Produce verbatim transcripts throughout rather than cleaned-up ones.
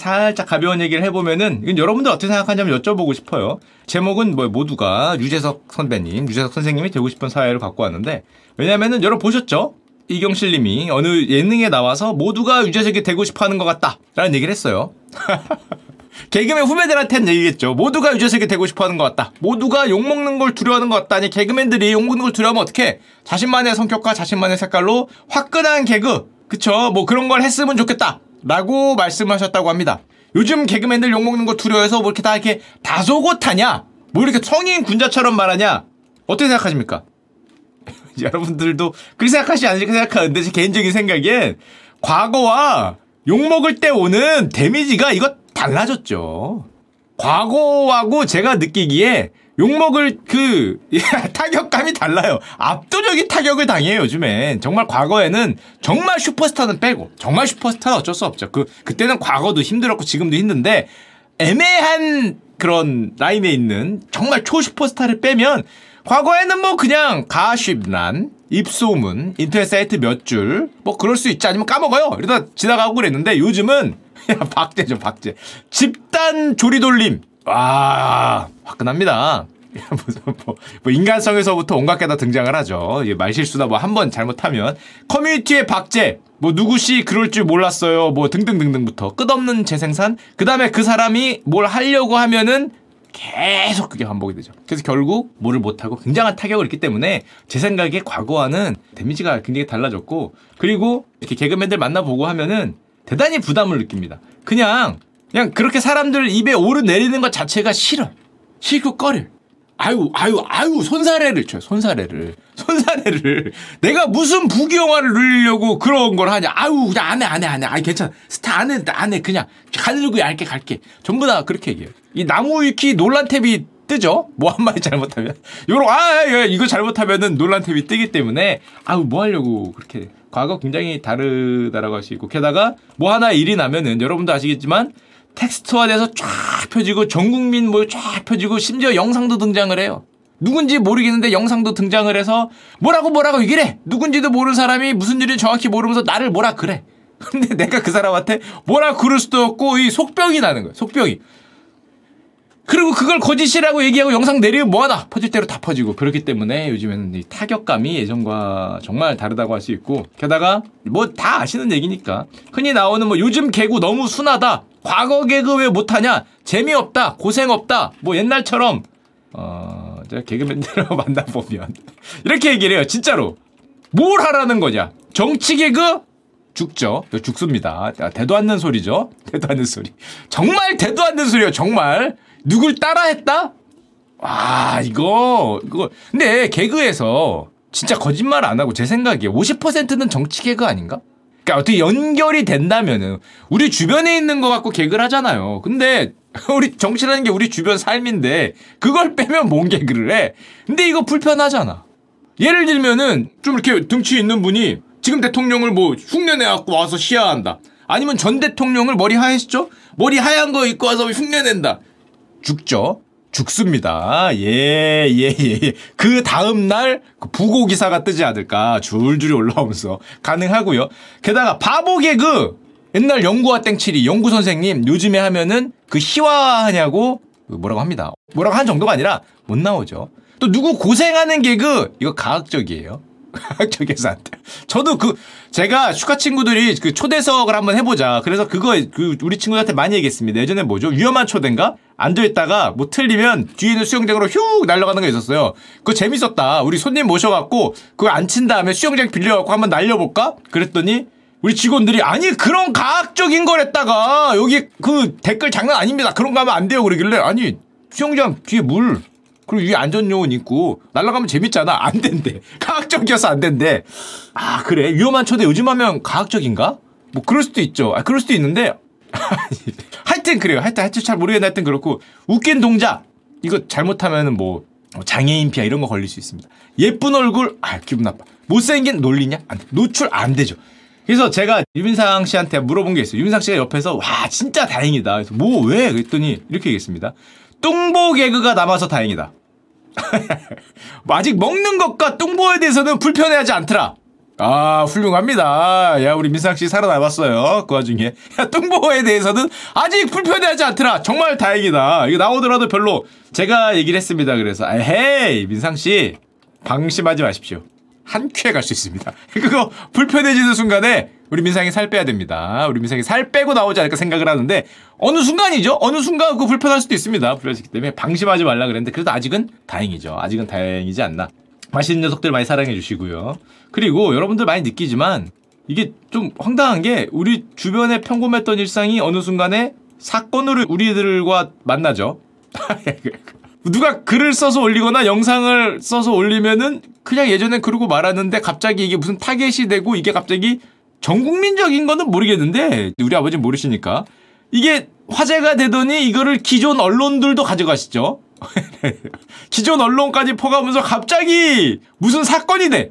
살짝 가벼운 얘기를 해보면은, 이건 여러분들 어떻게 생각하냐면 여쭤보고 싶어요. 제목은 뭐, 모두가 유재석 선배님, 유재석 선생님이 되고 싶은 사회를 갖고 왔는데, 왜냐면은, 여러분 보셨죠? 이경실 님이 어느 예능에 나와서 모두가 유재석이 되고 싶어 하는 것 같다. 라는 얘기를 했어요. 개그맨 후배들한테는 얘기겠죠. 모두가 유재석이 되고 싶어 하는 것 같다. 모두가 욕먹는 걸 두려워하는 것 같다. 아니, 개그맨들이 욕먹는 걸 두려워하면 어떡해? 자신만의 성격과 자신만의 색깔로 화끈한 개그. 그쵸? 뭐 그런 걸 했으면 좋겠다. 라고 말씀하셨다고 합니다. 요즘 개그맨들 욕먹는 거 두려워해서 뭐 이렇게 다 이렇게 다소곳하냐? 뭐 이렇게 성인 군자처럼 말하냐? 어떻게 생각하십니까? 여러분들도 그렇게 생각하시지 않을까 생각하는데, 제 개인적인 생각엔 과거와 욕먹을 때 오는 데미지가 이거 달라졌죠. 과거하고 제가 느끼기에 욕먹을 그 타격감이 달라요. 압도적인 타격을 당해요, 요즘엔. 정말 과거에는 정말 슈퍼스타는 빼고, 정말 슈퍼스타는 어쩔 수 없죠. 그, 그때는 과거도 힘들었고 지금도 힘든데, 애매한 그런 라인에 있는 정말 초슈퍼스타를 빼면, 과거에는 뭐 그냥 가십난, 입소문, 인터넷 사이트 몇 줄, 뭐 그럴 수 있지, 아니면 까먹어요. 이러다 지나가고 그랬는데, 요즘은 박제죠, 박제. 집단 조리돌림. 와, 화끈합니다. 뭐, 뭐 인간성에서부터 온갖 게 다 등장을 하죠. 예, 말실수나 뭐 한 번 잘못하면. 커뮤니티의 박제. 뭐 누구씨 그럴 줄 몰랐어요. 뭐 등등등등부터. 끝없는 재생산. 그 다음에 그 사람이 뭘 하려고 하면은 계속 그게 반복이 되죠. 그래서 결국 뭐를 못하고 굉장한 타격을 입기 때문에, 제 생각에 과거와는 데미지가 굉장히 달라졌고, 그리고 이렇게 개그맨들 만나보고 하면은 대단히 부담을 느낍니다. 그냥 그냥 그렇게 사람들 입에 오르내리는 것 자체가 싫어. 싫고 꺼려. 아유 아유 아유 손사래를 쳐요. 손사래를. 손사래를. 내가 무슨 부귀영화를 누리려고 그런 걸 하냐. 아유 그냥 안 해 안 해 안 해. 아니 괜찮아. 스타 안 해 안 해. 그냥 가늘고 얇게 갈게. 전부 다 그렇게 얘기해요. 이 나무 위키 논란 탭이 뜨죠? 뭐 한 마디 잘못하면. 요런 아 예, 이거 잘못하면은 논란 탭이 뜨기 때문에, 아유 뭐 하려고 그렇게. 과거 굉장히 다르다라고 할 수 있고, 게다가 뭐 하나 일이 나면은 여러분도 아시겠지만 텍스트화돼서 쫙 펴지고, 전국민 뭐 쫙 펴지고, 심지어 영상도 등장을 해요. 누군지 모르겠는데 영상도 등장을 해서 뭐라고 뭐라고 얘기를 해. 누군지도 모르는 사람이 무슨 일인지 정확히 모르면서 나를 뭐라 그래. 근데 내가 그 사람한테 뭐라 그럴 수도 없고, 이 속병이 나는 거야. 속병이. 그리고 그걸 거짓이라고 얘기하고 영상 내리면 뭐하나? 퍼질 대로 다 퍼지고. 그렇기 때문에 요즘에는 이 타격감이 예전과 정말 다르다고 할 수 있고, 게다가 뭐 다 아시는 얘기니까 흔히 나오는 뭐 요즘 개그 너무 순하다, 과거 개그 왜 못하냐, 재미없다, 고생 없다, 뭐 옛날처럼. 어... 제가 개그맨들 만나보면 이렇게 얘기를 해요. 진짜로 뭘 하라는 거냐. 정치 개그? 죽죠. 죽습니다. 대도 않는 소리죠. 대도 않는 소리. 정말 대도 않는 소리요. 정말 누굴 따라했다? 아 이거 이거 근데 개그에서 진짜 거짓말 안 하고, 제 생각에 오십 퍼센트는 정치 개그 아닌가? 그러니까 어떻게 연결이 된다면은, 우리 주변에 있는 거 갖고 개그를 하잖아요. 근데 우리 정치라는 게 우리 주변 삶인데 그걸 빼면 뭔 개그를 해? 근데 이거 불편하잖아. 예를 들면은 좀 이렇게 등치 있는 분이 지금 대통령을 뭐 흉내내갖고 와서 시야한다. 아니면 전 대통령을 머리 하얘시죠? 머리 하얀 거 입고 와서 흉내낸다. 죽죠? 죽습니다. 예, 예, 예, 예. 그 다음날 부고 기사가 뜨지 않을까. 줄줄이 올라오면서 가능하고요. 게다가 바보 개그! 옛날 영구와 땡칠이, 영구 선생님 요즘에 하면은 그 희화하냐고 뭐라고 합니다. 뭐라고 한 정도가 아니라 못 나오죠. 또 누구 고생하는 개그! 이거 가학적이에요. 가학적에서 안 돼요. 저도 그, 제가 슈카 친구들이 그 초대석을 한번 해보자. 그래서 그거, 그, 우리 친구들한테 많이 얘기했습니다. 예전에 뭐죠? 위험한 초대인가? 앉아있다가 뭐 틀리면 뒤에 있는 수영장으로 휴! 날려가는 거 있었어요. 그거 재밌었다. 우리 손님 모셔갖고 그거 앉힌 다음에 수영장 빌려갖고 한번 날려볼까? 그랬더니 우리 직원들이, 아니, 그런 가학적인 걸 했다가 여기 그 댓글 장난 아닙니다. 그런 거 하면 안 돼요. 그러길래, 아니, 수영장 뒤에 물. 그리고 위에 안전요원 있고 날아가면 재밌잖아. 안 된대. 과학적이어서 안 된대. 아 그래? 위험한 초대 요즘 하면 과학적인가? 뭐 그럴 수도 있죠. 아 그럴 수도 있는데 하여튼 그래요. 하여튼 하여튼 잘 모르겠는데 하여튼 그렇고, 웃긴 동작 이거 잘못하면은 뭐 장애인 피하 이런 거 걸릴 수 있습니다. 예쁜 얼굴 아 기분 나빠. 못생긴 놀리냐? 안 돼. 노출 안 되죠. 그래서 제가 유민상 씨한테 물어본 게 있어요. 유민상 씨가 옆에서 와 진짜 다행이다. 그래서 뭐 왜? 그랬더니 이렇게 얘기했습니다. 뚱보 개그가 남아서 다행이다. 아직 먹는 것과 뚱보에 대해서는 불편해하지 않더라. 아, 훌륭합니다. 야, 우리 민상 씨 살아남았어요. 그 와중에. 야, 뚱보에 대해서는 아직 불편해하지 않더라. 정말 다행이다. 이거 나오더라도 별로. 제가 얘기를 했습니다. 그래서, 아, 헤이, 민상 씨. 방심하지 마십시오. 한 큐에 갈 수 있습니다. 그거 불편해지는 순간에 우리 민상이 살 빼야 됩니다. 우리 민상이 살 빼고 나오지 않을까 생각을 하는데, 어느 순간이죠? 어느 순간 그거 불편할 수도 있습니다. 불편하기 때문에 방심하지 말라 그랬는데, 그래도 아직은 다행이죠. 아직은 다행이지 않나. 맛있는 녀석들 많이 사랑해 주시고요. 그리고 여러분들 많이 느끼지만 이게 좀 황당한 게 우리 주변에 평범했던 일상이 어느 순간에 사건으로 우리들과 만나죠. 누가 글을 써서 올리거나 영상을 써서 올리면은 그냥 예전엔 그러고 말았는데 갑자기 이게 무슨 타겟이 되고 이게 갑자기 전국민적인 거는 모르겠는데 우리 아버지는 모르시니까 이게 화제가 되더니 이거를 기존 언론들도 가져가시죠. 기존 언론까지 퍼가면서 갑자기 무슨 사건이 돼.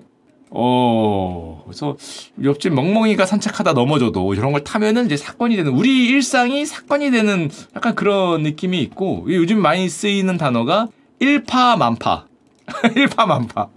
어, 그래서 옆집 멍멍이가 산책하다 넘어져도 이런 걸 타면은 이제 사건이 되는 우리 일상이 사건이 되는 약간 그런 느낌이 있고 요즘 많이 쓰이는 단어가 일파만파, 일파만파.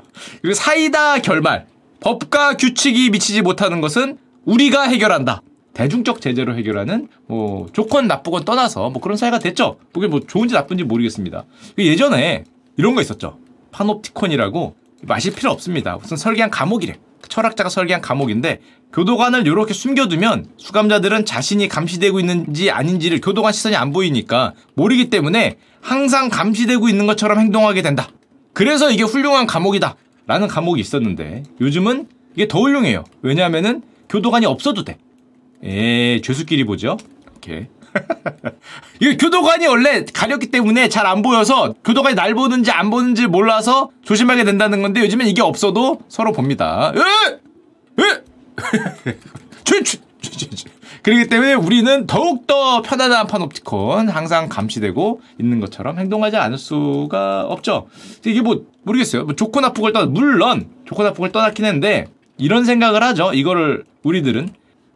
그리고 사이다 결말. 법과 규칙이 미치지 못하는 것은 우리가 해결한다. 대중적 제재로 해결하는 뭐 좋건 나쁘건 떠나서 뭐 그런 사회가 됐죠. 그게 뭐 좋은지 나쁜지 모르겠습니다. 예전에 이런 거 있었죠. 파놉티콘이라고 마실 필요 없습니다. 무슨 설계한 감옥이래. 철학자가 설계한 감옥인데 교도관을 이렇게 숨겨두면 수감자들은 자신이 감시되고 있는지 아닌지를 교도관 시선이 안 보이니까 모르기 때문에 항상 감시되고 있는 것처럼 행동하게 된다. 그래서 이게 훌륭한 감옥이다 라는 감옥이 있었는데 요즘은 이게 더 훌륭해요. 왜냐하면은 교도관이 없어도 돼. 예, 죄수끼리 보죠. 오케이. 이 교도관이 원래 가렸기 때문에 잘 안 보여서 교도관이 날 보는지 안 보는지 몰라서 조심하게 된다는 건데 요즘엔 이게 없어도 서로 봅니다. 에! 에! 그렇기 때문에 우리는 더욱더 편안한 파놉티콘 항상 감시되고 있는 것처럼 행동하지 않을 수가 없죠. 이게 뭐 모르겠어요. 뭐 좋고 나쁘고 걸 떠나 물론 좋고 나쁘고 걸 떠났긴 했는데 이런 생각을 하죠. 이거를 우리들은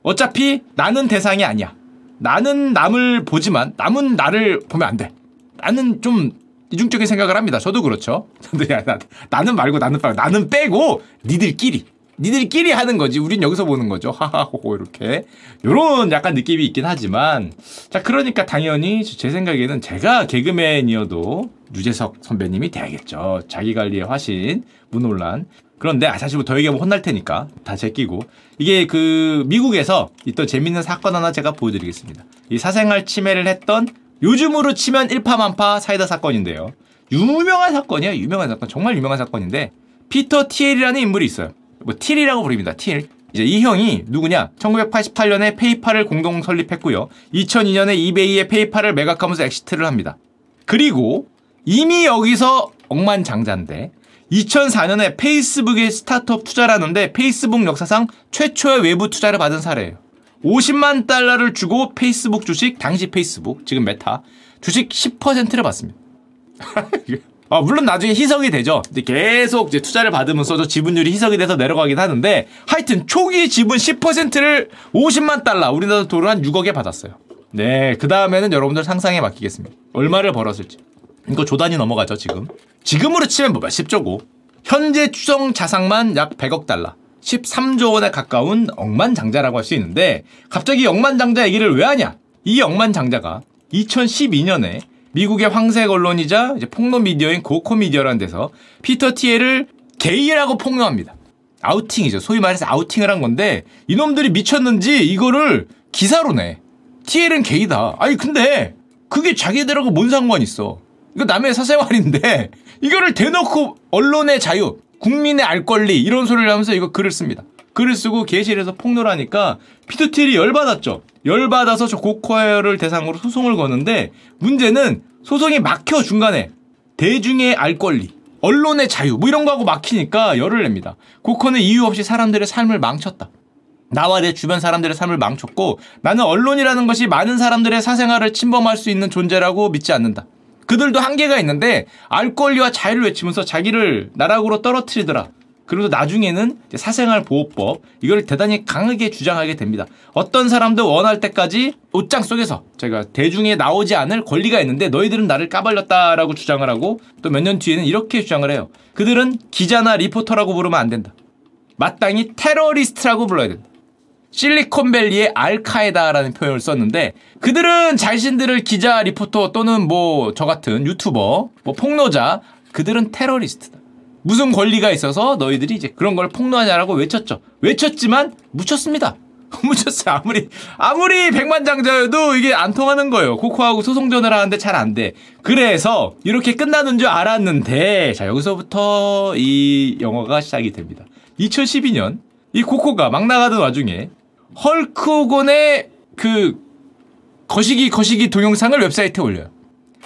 어차피 나는 대상이 아니야. 나는 남을 보지만 남은 나를 보면 안 돼. 나는 좀 이중적인 생각을 합니다. 저도 그렇죠. 나는 말고 나는 빼고 나는 빼고 니들끼리 니들끼리 하는 거지. 우린 여기서 보는 거죠. 하하호호 이렇게 요런 약간 느낌이 있긴 하지만 자 그러니까 당연히 제 생각에는 제가 개그맨이어도 유재석 선배님이 돼야겠죠. 자기관리의 화신 문혼란. 그런데 아 사실 더 얘기하면 혼날 테니까 다 제끼고 이게 그 미국에서 있던 재밌는 사건 하나 제가 보여드리겠습니다. 이 사생활 침해를 했던 요즘으로 치면 일파만파 사이다 사건인데요. 유명한 사건이에요. 유명한 사건 정말 유명한 사건인데 피터 티엘이라는 인물이 있어요. 뭐 티엘이라고 부릅니다. 티엘. 이제 이 형이 누구냐? 천구백팔십팔 년에 페이팔을 공동 설립했고요. 이천이 년에 이베이에 페이팔을 매각하면서 엑시트를 합니다. 그리고 이미 여기서 억만장자인데 이천사 년에 페이스북에 스타트업 투자를 하는데 페이스북 역사상 최초의 외부 투자를 받은 사례예요. 오십만 달러를 주고 페이스북 주식, 당시 페이스북, 지금 메타, 주식 십 퍼센트를 받습니다. 아, 물론 나중에 희석이 되죠. 이제 계속 이제 투자를 받으면서 저 지분율이 희석이 돼서 내려가긴 하는데 하여튼 초기 지분 십 퍼센트를 오십만 달러, 우리나라 돈으로 한 육억에 받았어요. 네, 그 다음에는 여러분들 상상에 맡기겠습니다. 얼마를 벌었을지. 이거 조단이 넘어가죠, 지금. 지금으로 치면 뭐 몇십조고. 현재 추정 자산만 약 백억 달러. 십삼조 원에 가까운 억만장자라고 할 수 있는데 갑자기 억만장자 얘기를 왜 하냐? 이 억만장자가 이천십이 년에 미국의 황색 언론이자 이제 폭로 미디어인 고코미디어라는 데서 피터 티엘을 게이라고 폭로합니다. 아우팅이죠. 소위 말해서 아우팅을 한 건데 이놈들이 미쳤는지 이거를 기사로 내. 티엘은 게이다. 아니 근데 그게 자기들하고 뭔 상관 있어. 이거 남의 사생활인데 이거를 대놓고 언론의 자유, 국민의 알 권리 이런 소리를 하면서 이거 글을 씁니다. 글을 쓰고 게시실에서 폭로를 하니까 피터 티엘이 열받았죠. 열받아서 저 고코를 대상으로 소송을 거는데 문제는 소송이 막혀 중간에 대중의 알 권리, 언론의 자유 뭐 이런 거하고 막히니까 열을 냅니다. 고코는 이유 없이 사람들의 삶을 망쳤다. 나와 내 주변 사람들의 삶을 망쳤고 나는 언론이라는 것이 많은 사람들의 사생활을 침범할 수 있는 존재라고 믿지 않는다. 그들도 한계가 있는데 알 권리와 자유를 외치면서 자기를 나락으로 떨어뜨리더라. 그러면서 나중에는 사생활 보호법 이걸 대단히 강하게 주장하게 됩니다. 어떤 사람도 원할 때까지 옷장 속에서 제가 대중에 나오지 않을 권리가 있는데 너희들은 나를 까발렸다라고 주장을 하고 또 몇 년 뒤에는 이렇게 주장을 해요. 그들은 기자나 리포터라고 부르면 안 된다. 마땅히 테러리스트라고 불러야 된다. 실리콘밸리의 알카에다라는 표현을 썼는데, 그들은 자신들을 기자, 리포터 또는 뭐 저같은 유튜버, 뭐 폭로자, 그들은 테러리스트다. 무슨 권리가 있어서 너희들이 이제 그런 걸 폭로하냐라고 외쳤죠. 외쳤지만 묻혔습니다. 묻혔어요. 아무리 아무리 백만장자여도 이게 안 통하는 거예요. 코코하고 소송전을 하는데 잘 안 돼. 그래서 이렇게 끝나는 줄 알았는데, 자, 여기서부터 이 영화가 시작이 됩니다. 이천십이 년 이 코코가 막 나가던 와중에 헐크호건의 그 거시기 거시기 동영상을 웹사이트에 올려요.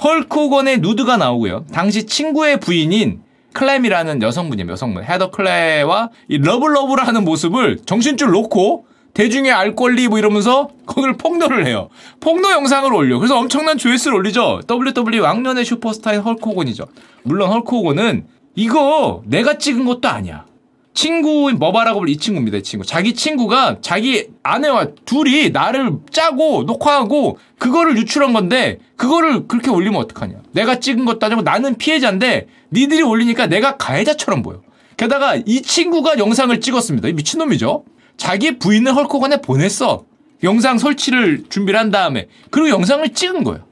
헐크호건의 누드가 나오고요. 당시 친구의 부인인 클램이라는 여성분이에요. 여성분 헤더 클레와 이 러블러블하는 모습을 정신줄 놓고 대중의 알 권리 뭐 이러면서 그걸 폭로를 해요. 폭로 영상을 올려. 그래서 엄청난 조회수를 올리죠. 더블유 더블유 이 왕년의 슈퍼스타인 헐크호건이죠. 물론 헐크호건은 이거 내가 찍은 것도 아니야. 친구인 머바라고 불리는 이 친구입니다. 이 친구. 자기 친구가 자기 아내와 둘이 나를 짜고 녹화하고 그거를 유출한 건데, 그거를 그렇게 올리면 어떡하냐. 내가 찍은 것도 아니고 나는 피해자인데 니들이 올리니까 내가 가해자처럼 보여. 게다가 이 친구가 영상을 찍었습니다. 이 미친놈이죠. 자기 부인을 헐크호건에 보냈어. 영상 설치를 준비를 한 다음에. 그리고 영상을 찍은 거예요.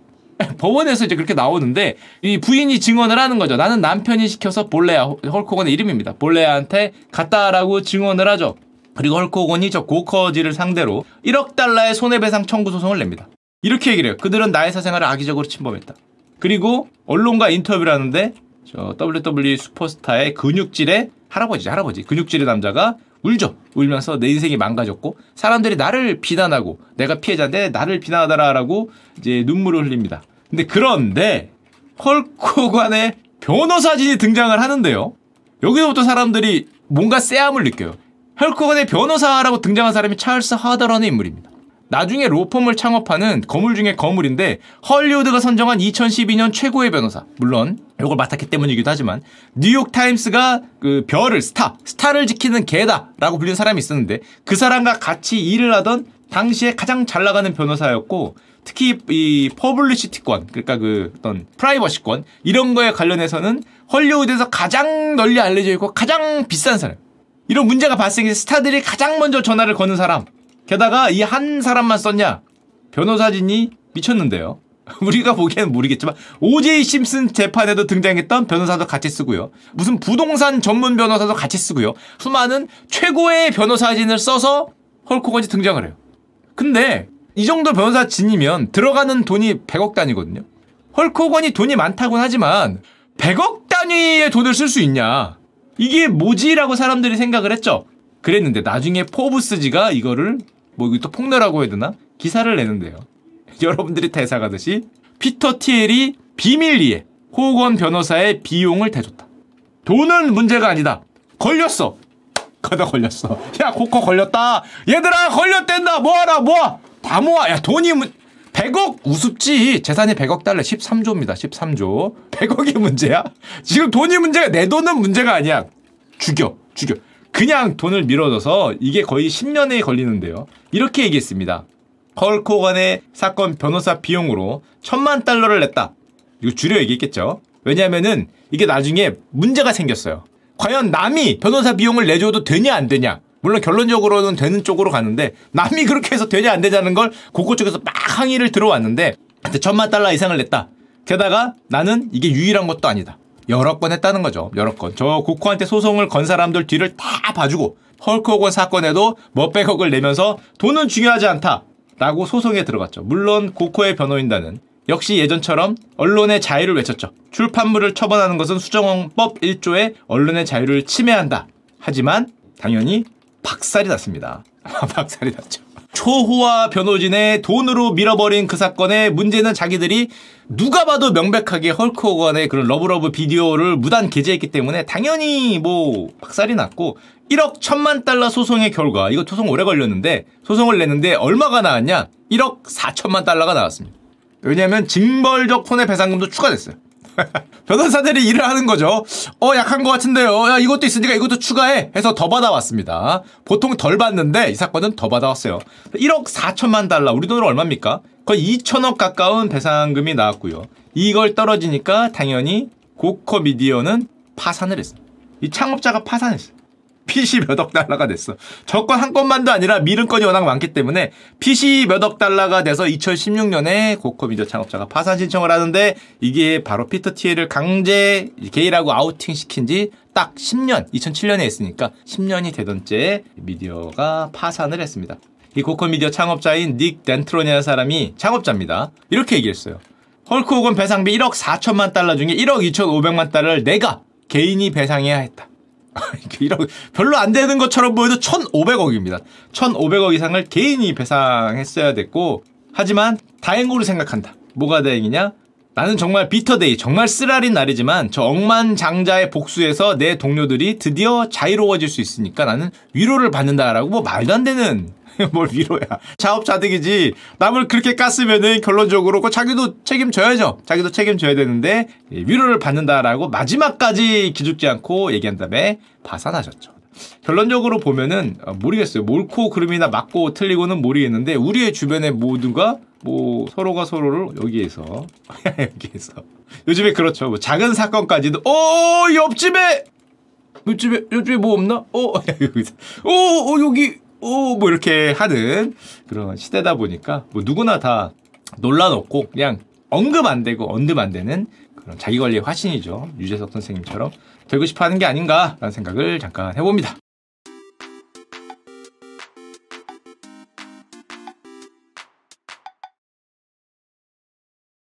법원에서 이제 그렇게 나오는데, 이 부인이 증언을 하는 거죠. 나는 남편이 시켜서 볼레아, 헐크호건의 이름입니다. 볼레아한테 갔다라고 증언을 하죠. 그리고 헐크호건이 저 고커지를 상대로 일억 달러의 손해배상 청구 소송을 냅니다. 이렇게 얘기를 해요. 그들은 나의 사생활을 악의적으로 침범했다. 그리고 언론과 인터뷰를 하는데, 저 더블유 더블유 이 슈퍼스타의 근육질의 할아버지, 할아버지, 근육질의 남자가 울죠. 울면서 내 인생이 망가졌고 사람들이 나를 비난하고 내가 피해자인데 나를 비난하다라고 이제 눈물을 흘립니다. 근데 그런데 헐크호건의 변호사진이 등장을 하는데요. 여기서부터 사람들이 뭔가 쎄함을 느껴요. 헐크호건의 변호사라고 등장한 사람이 찰스 하더라는 인물입니다. 나중에 로펌을 창업하는 거물 중에 거물인데, 헐리우드가 선정한 이천십이 년 최고의 변호사, 물론 이걸 맡았기 때문이기도 하지만, 뉴욕타임스가 그 별을, 스타, 스타를 지키는 개다라고 불리는 사람이 있었는데, 그 사람과 같이 일을 하던 당시에 가장 잘 나가는 변호사였고, 특히 이 퍼블리시티권, 그러니까 그 어떤 프라이버시권, 이런 거에 관련해서는 헐리우드에서 가장 널리 알려져 있고 가장 비싼 사람, 이런 문제가 발생해서 스타들이 가장 먼저 전화를 거는 사람, 게다가 이 한 사람만 썼냐? 변호사진이 미쳤는데요. 우리가 보기에는 모르겠지만 오제이 심슨 재판에도 등장했던 변호사도 같이 쓰고요. 무슨 부동산 전문 변호사도 같이 쓰고요. 수많은 최고의 변호사진을 써서 헐크호건이 등장을 해요. 근데 이 정도 변호사진이면 들어가는 돈이 백억 단위거든요. 헐크호건이 돈이 많다고는 하지만 백억 단위의 돈을 쓸 수 있냐? 이게 뭐지라고 사람들이 생각을 했죠. 그랬는데 나중에 포브스지가 이거를 뭐 이거 또 폭로라고 해야 되나? 기사를 내는데요. 여러분들이 대사가듯이 피터 티엘이 비밀리에 호건 변호사의 비용을 대줬다. 돈은 문제가 아니다. 걸렸어. 가다 걸렸어. 야, 코코 걸렸다. 얘들아, 걸렸댄다. 모아라, 모아. 다 모아. 야, 돈이 문... 백억 우습지. 재산이 백억 달러, 십삼조입니다. 십삼조. 백억이 문제야? 지금 돈이 문제야. 내 돈은 문제가 아니야. 죽여, 죽여. 그냥 돈을 밀어줘서 이게 거의 십 년에 걸리는데요. 이렇게 얘기했습니다. 헐크호건의 사건 변호사 비용으로 천만 달러를 냈다. 이거 줄여 얘기했겠죠. 왜냐면은 이게 나중에 문제가 생겼어요. 과연 남이 변호사 비용을 내줘도 되냐 안 되냐. 물론 결론적으로는 되는 쪽으로 가는데, 남이 그렇게 해서 되냐 안 되냐는 걸 고코 쪽에서 막 항의를 들어왔는데, 근데 천만 달러 이상을 냈다. 게다가 나는 이게 유일한 것도 아니다. 여러 건 했다는 거죠. 여러 건. 저 고코한테 소송을 건 사람들 뒤를 다 봐주고 헐크호건 사건에도 몇백억을 내면서 돈은 중요하지 않다 라고 소송에 들어갔죠. 물론 고코의 변호인단은 역시 예전처럼 언론의 자유를 외쳤죠. 출판물을 처벌하는 것은 수정법 일조에 언론의 자유를 침해한다. 하지만 당연히 박살이 났습니다. 박살이 났죠. 초호화 변호진의 돈으로 밀어버린 그 사건의 문제는 자기들이 누가 봐도 명백하게 헐크호건의 그런 러브러브 비디오를 무단 게재했기 때문에 당연히 뭐 박살이 났고, 일억 천만 달러 소송의 결과, 이거 소송 오래 걸렸는데, 소송을 냈는데 얼마가 나왔냐? 일억 사천만 달러가 나왔습니다. 왜냐면 징벌적 손해배상금도 추가됐어요. 변호사들이 일을 하는 거죠. 어, 약한 것 같은데요. 야, 이것도 있으니까 이것도 추가해. 해서 더 받아왔습니다. 보통 덜 받는데 이 사건은 더 받아왔어요. 일억 사천만 달러. 우리 돈으로 얼마입니까? 거의 이천억 가까운 배상금이 나왔고요. 이걸 떨어지니까 당연히 고코미디어는 파산을 했어요. 이 창업자가 파산했어요. 피씨 몇억 달러가 됐어. 저건 한 건만도 아니라 미른 건이 워낙 많기 때문에 피씨 몇억 달러가 돼서 이천십육 년에 고코미디어 창업자가 파산 신청을 하는데 이게 바로 피터 티엘을 강제 게이라고 아우팅시킨 지 딱 십 년, 이천칠 년에 했으니까 십 년이 되던 때 미디어가 파산을 했습니다. 이 고코미디어 창업자인 닉 덴트로니아 사람이 창업자입니다. 이렇게 얘기했어요. 헐크호건 배상비 일억 사천만 달러 중에 일억 이천오백만 달러를 내가 개인이 배상해야 했다. 일억, 별로 안 되는 것처럼 보여도 천오백억입니다. 천오백억 이상을 개인이 배상했어야 됐고, 하지만 다행으로 생각한다. 뭐가 다행이냐? 나는 정말 비터데이, 정말 쓰라린 날이지만 저 억만장자의 복수에서 내 동료들이 드디어 자유로워질 수 있으니까 나는 위로를 받는다라고. 뭐 말도 안 되는 뭘 위로야. 자업자득이지. 남을 그렇게 깠으면은 결론적으로 그 자기도 책임져야죠. 자기도 책임져야 되는데 위로를 받는다라고 마지막까지 기죽지 않고 얘기한 다음에 파산하셨죠. 결론적으로 보면은 모르겠어요. 옳고 그름이나 맞고 틀리고는 모르겠는데 우리의 주변의 모두가 뭐 서로가 서로를 여기에서 여기에서 요즘에 그렇죠. 뭐 작은 사건까지도 어 옆집에 옆집에 옆집에 뭐 없나? 어 여기서 어, 어 여기 오, 뭐 이렇게 하는 그런 시대다 보니까 뭐 누구나 다 논란 없고 그냥 언급 안 되고 언급 안 되는 그런 자기관리의 화신이죠. 유재석 선생님처럼 되고 싶어 하는 게 아닌가라는 생각을 잠깐 해봅니다.